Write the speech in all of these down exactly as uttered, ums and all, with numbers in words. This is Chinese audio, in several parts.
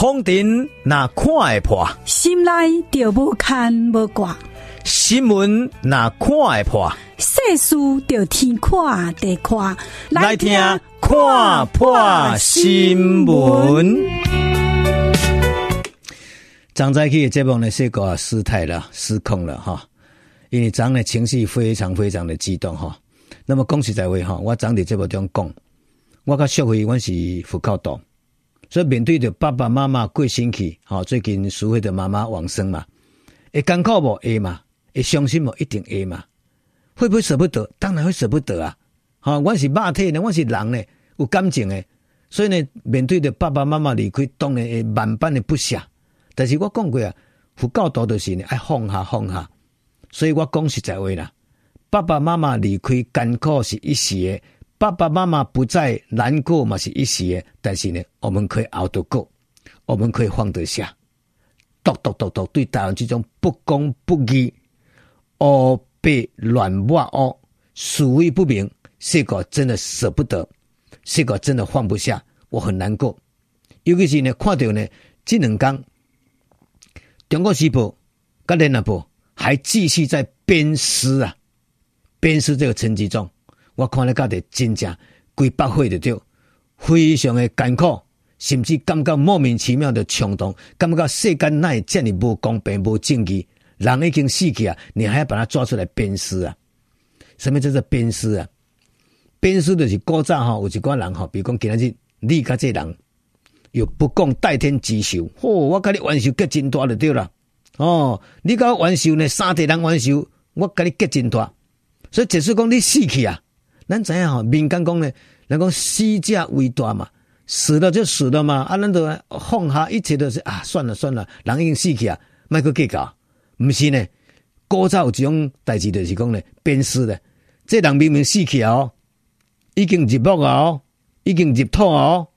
风尘若看会破，心内就无牵无挂；新闻若看会破，世事就天看地看。来听看破新闻。张在起的节目呢，是个失态了、失控了哈，因为张的情绪非常非常的激动哈。那么讲实在话哈，我张在节目中讲，我甲小辉，我是佛教徒。所以面对着爸爸妈妈过身去，吼，最近苏慧的妈妈往生嘛，会艰苦无？会嘛？会伤心无？一定会嘛？会不会舍不得？当然会舍不得啊！吼、哦，我是肉体呢，我是人呢，有感情的，所以呢，面对着爸爸妈妈离开，当然会万般的不舍。但是我讲过啊，佛教徒就是呢，爱放下放下。所以我讲实在话啦，爸爸妈妈离开艰苦是一时的。爸爸妈妈不在，难过嘛是一时的，但是呢，我们可以熬得过，我们可以放得下。独独独独对台湾这种不公不义、黑白乱抹黑、是非不明，这个真的舍不得，这个真的放不下，我很难过。尤其是呢，看到呢，这两天，中国时报跟联合报还继续在鞭尸啊，鞭尸这个陈吉仲。我看了到底真正几百岁就对，非常的艰苦，甚至感觉莫名其妙的冲动，感觉世间哪会这么无公平、无正义？人已经死去啊，你还要把他抓出来鞭尸啊？什么叫做鞭尸啊？鞭尸就是古早吼，有一寡人吼，比如讲今日你甲这人有不共戴天之仇，哦，我甲你冤仇结真大就对了。哦，你甲我冤仇呢，三地人冤仇，我甲你结真大，所以即使讲你死去啊。咱知影吼，民间讲咧，人讲死者为大嘛，死了就死了嘛，啊，咱就放下一切，就是啊，算了算了，人已经死去啊，莫去计较。毋是呢，古早有一种代志，就是讲咧，鞭尸咧，这人明明死去啊、哦，已经入木啊、哦，已经入土啊、哦，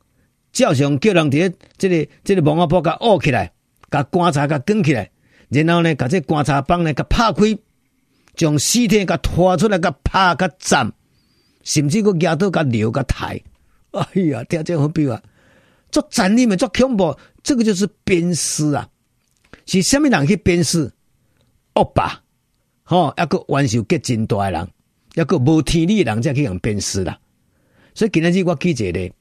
照常叫人伫咧即个即个网仔布甲挖起来，甲棺材甲卷起来，然后呢，甲这棺材板呢甲拍开，将尸体甲拖出来，甲拍甲斩。甚至佫压到甲流甲抬，哎呀，听这好比啊，做残忍嘛，做恐怖，这个就是鞭尸啊！是虾米人去鞭尸？恶霸，吼、哦，抑个冤仇结真大的人，抑个无天理的人才去用鞭尸啦。所以今日我记者咧，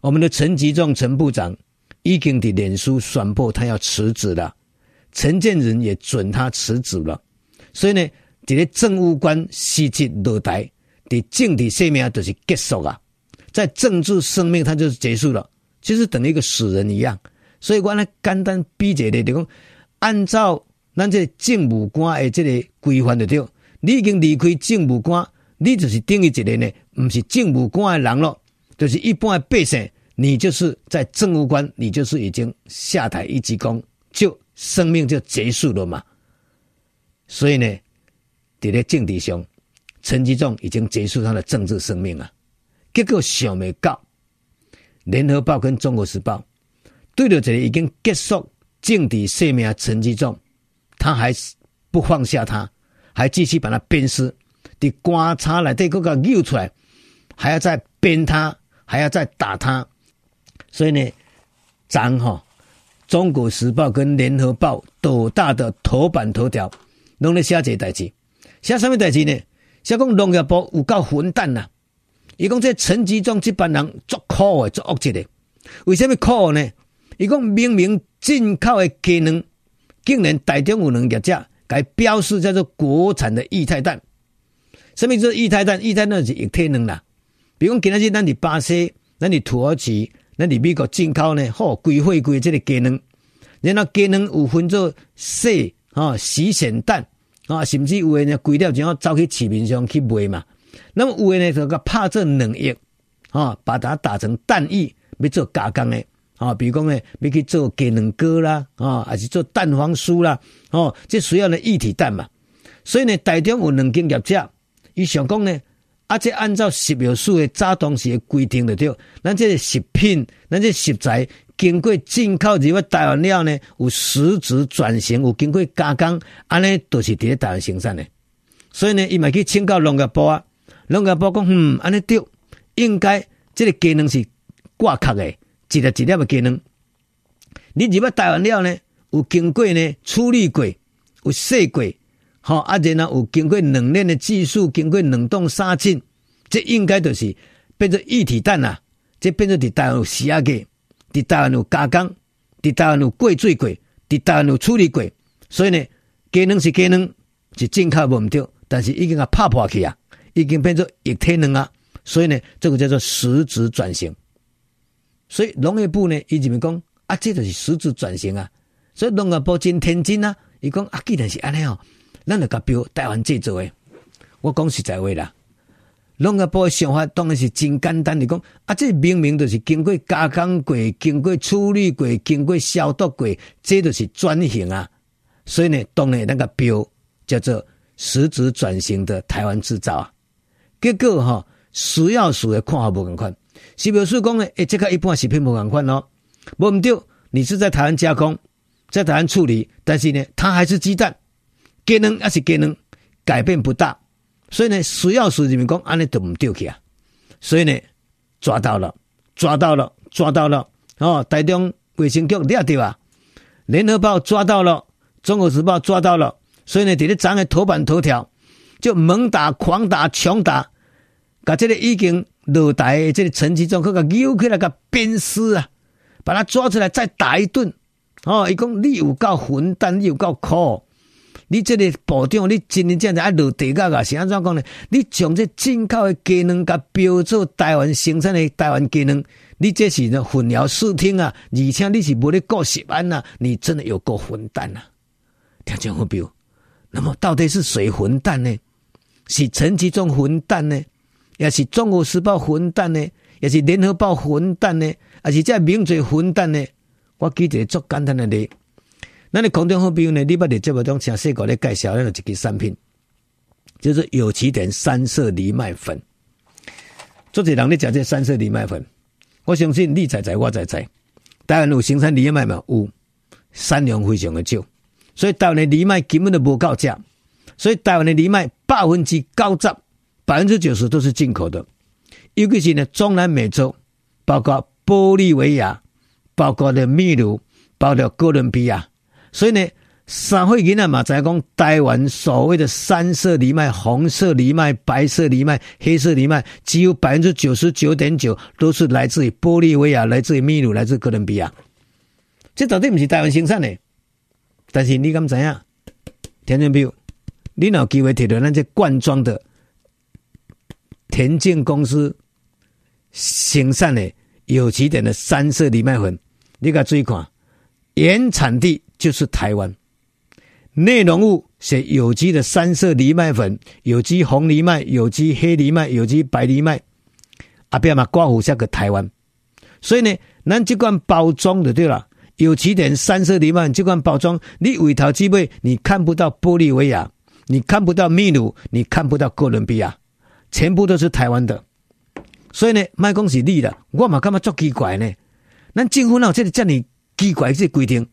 我们的陈吉仲陈部长已经伫脸书宣布他要辞职了，陈建仁也准他辞职了。所以呢，这个政务官辞职落台。在政治生命就是结束啊，在政治生命它就是结束了，就是等于一个死人一样。所以我呢简单比一下咧，就讲按照咱这政务官的这个规范就对，你已经离开政务官，你就是等于一个呢，不是政务官的人了，就是一般的百姓，你就是在政务官，你就是已经下台一鞠躬，就生命就结束了嘛。所以呢，在咧政治上。陈吉仲已经结束他的政治生命啊，结果想未到，联合报跟中国时报对着这个已经结束政治生命的陈吉仲，他还不放下他，还继续把他鞭尸，在棺材内底佫扭出来，还要再鞭他，还要再打他。所以呢，咱哈、哦，中国时报跟联合报斗大的头版头条，拢咧写这代志，写什么代志呢？先讲农业部有够混蛋呐！伊讲这陈吉仲这班人作苦诶，作恶极诶。为什么苦呢？伊讲明明进口诶鸡卵，竟然台中有两业者改标示叫做国产的液态蛋。什么叫液态蛋？液态蛋是液体卵啦。比如讲今仔日咱伫巴西、咱伫土耳其、咱伫美国进口呢，好规货规即个鸡卵。然后鸡卵有分做细啊、洗选蛋。啊，甚至有诶呢，规了之后走去市面上去卖嘛。那么有诶呢，就甲拍做两亿，啊，把它打成蛋液，要做加工诶。啊，比如讲呢，要去做鸡卵糕啦，啊，还是做蛋黄酥啦，哦、啊，这需要呢液体蛋嘛。所以呢，台中有两间业者，伊想讲呢，啊，这按照食药署诶早当时诶规定就对，咱这食品，咱这食材。经过进口入台湾了呢，有实质转型，有经过加工，安尼都是伫咧台湾生产的。所以呢，伊咪去请教农业部啊，农业部讲，嗯，安尼对，应该这个鸡卵是挂壳的，一粒一粒的鸡卵。你入去台湾了呢，有经过呢处理过，有洗过，好、哦、啊，然后有经过冷链的技术，经过冷冻杀菌，这应该就是变成液体蛋啦。这变成伫台湾有洗啊过，伫台湾有加工，伫台湾有过水过，伫台湾有处理过，所以呢，鸡卵是鸡卵，是进口无唔对，但是已经啊拍破去啊，已经变成液体卵啊，所以呢，这个叫做实质转型。所以农业部呢，伊就咪讲啊，这就是实质转型啊。所以农业部真天真啊，伊讲啊，既然是安尼哦，咱就甲标台湾制造诶。我讲实在话啦。农业部的想法当然是真简单，你讲啊，这明明就是经过加工过、经过处理过、经过消毒过，这就是转型啊。所以呢，当然那个标叫做实质转型的台湾制造啊。结果哈、哦，食药署的看法不同款，食药署讲呢，哎，这个一般食品不同款哦。不唔对，你是在台湾加工，在台湾处理，但是呢，它还是鸡蛋，鸡卵还是鸡卵，改变不大。所以呢，食药署人民讲安尼都唔对去啊！所以呢，抓到了，抓到了，抓到了！哦，台中卫生局抓到啊，联合报抓到了，中国时报抓到了。所以呢，伫咧咱的头版头条就猛打、狂打、强打，把这个已经落台的这个陈吉仲，佮佮扭起来，佮鞭尸啊，把他抓出来再打一顿。哦，伊讲你有够混蛋，你有够苦。你这个部长，你真正真爱落地价啊？是安怎讲呢？你从这进口的鸡卵，甲标做台湾生产的台湾鸡卵，你这是呢混淆视听啊！而且你是无咧顾食安啊，你真的有够混蛋啊！听讲好标，那么到底是谁混蛋呢？是陈吉仲混蛋呢？也是中国时报混蛋呢？也是联合报混蛋呢？还是这名嘴混蛋呢？我举一个足简单的例。咱咧空中好朋友呢，你捌伫节目中请细个咧介绍咱个一个产品，就是有起点三色藜麦粉。足侪人咧食这三色藜麦粉，我相信你知知我知知。台湾有生产藜麦嘛？有，产量非常的少，所以台湾的藜麦根本就无够食。所以台湾的藜麦百分之九十、百分之九十都是进口的，尤其是呢中南美洲，包括玻利维亚，包括的秘鲁，包括哥伦比亚。所以呢，三岁囡仔嘛，才讲台湾所谓的三色藜麦、红色藜麦、白色藜麦、黑色藜麦，只有百分之九十九点九都是来自于玻利维亚、来自于秘鲁、来自哥伦比亚。这到底不是台湾生产的，但是你敢知影？田径标，你有机会摕到咱这罐装的田径公司生产的有起点的三色藜麦粉，你甲注意看，原产地就是台湾，内容物是有机的三色藜麦粉，有机红藜麦，有机黑藜麦，有机白藜麦，后面也挂符下个台湾。所以呢，咱这款包装就对了，有机点三色藜麦这款包装，你尾头至尾你看不到玻利维亚，你看不到秘鲁，你看不到哥伦比亚，全部都是台湾的。所以呢，别说是你啦，我也感觉很奇怪呢，咱政府哪有这个这么奇怪的这个规定？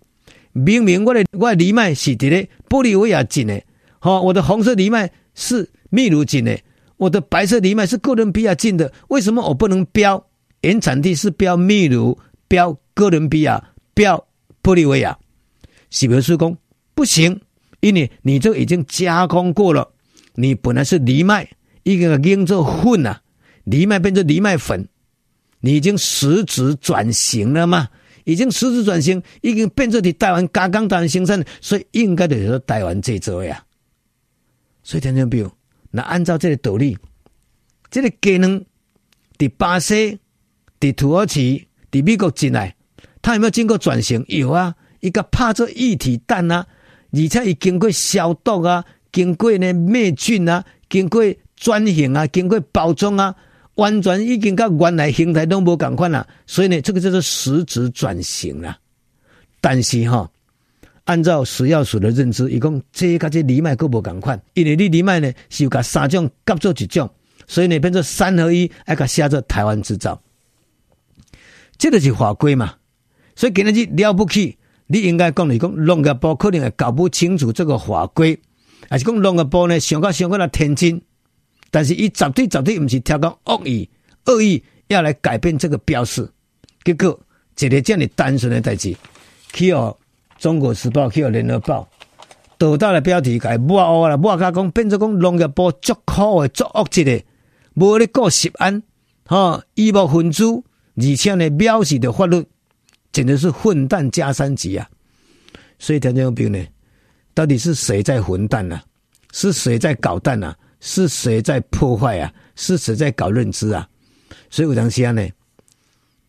明明我的我的藜麦是伫咧玻利维亚进的，好、哦，我的红色藜麦是秘鲁进的，我的白色藜麦是哥伦比亚进的，为什么我不能标原产地是标秘鲁、标哥伦比亚、标玻利维亚？是不是说不行？因为你这已经加工过了，你本来是藜麦，一个经做混啊，藜麦变成藜麦粉，你已经实质转型了嘛？已经实质转型，已经变成在台湾加工、台湾生产，所以应该就是台湾制造呀。所以听众朋友，那按照这个道理，这个鸡卵在巴西、在土耳其、在美国进来，它有没有经过转型？有啊，一个拍做液体蛋啊，而且已经过消毒啊，经过呢灭菌啊，经过转型啊，经过包装啊。完全已经跟原来形态都不同款了，所以呢，这个叫做实质转型啦。但是哈、哦，按照食药署的认知，伊讲这跟这藜麦佫无同款，因为你藜麦呢是有甲三种合做一种，所以呢变做三合一，还甲写做台湾制造。这就是法规嘛，所以今日了不起，你应该讲你讲农业部可能会搞不清楚这个法规，还是讲农业部呢想到想到来天真。但是，伊绝对绝对不是挑讲恶意，恶意要来改变这个标示。结果，一个这样单纯的代志，去哦，《中国时报》去哦，《联合报》斗大的标题改抹黑啦，抹甲讲变做讲农业部足苦的、足恶质的，无咧顾食安，哈、哦，以暴分子，而且呢藐视着法律，简直是混蛋加三级啊！所以田中平呢，到底是谁在混蛋呢、啊？是谁在搞蛋呢、啊？是谁在破坏啊？是谁在搞认知啊？所以有当时呢，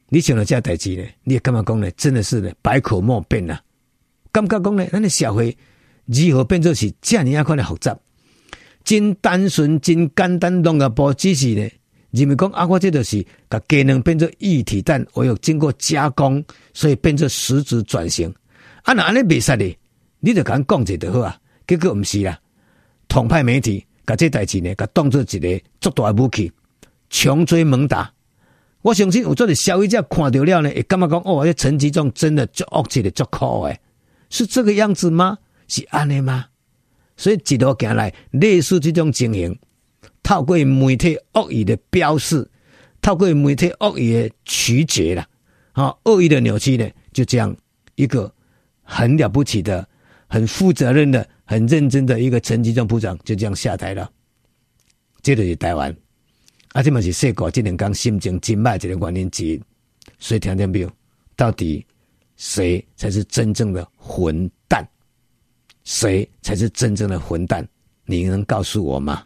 你想到这代志呢，你也干嘛讲呢？真的是呢，百口莫辩啊！感觉讲呢，咱的社会如何变作是这样样款的复杂？真单纯、真简单，弄个波只是呢，人们讲啊，我这就是把鸡蛋变作液体蛋，我有经过加工，所以变作实质转型。啊，那安尼袂使哩，你就敢讲者就好啊。结果唔是啦，统派媒体把这代志呢，把当作一个足大的武器。穷追猛打，我相信有做的消费者看到了呢，也感觉讲哦，这陈吉仲真的足恶气的、足苦的，是这个样子吗？是安尼吗？所以一路行来，类似这种情形，透过媒体恶意的标示，透过媒体恶意的曲解啦，啊，恶意的扭曲呢，就这样一个很了不起的、很负责任的、很认真的一个陈吉仲部长就这样下台了。这就是台湾。啊，这嘛是世界这两天心情真歹一个原因之一，所以听见没有？到底谁才是真正的混蛋？谁才是真正的混蛋？你能告诉我吗？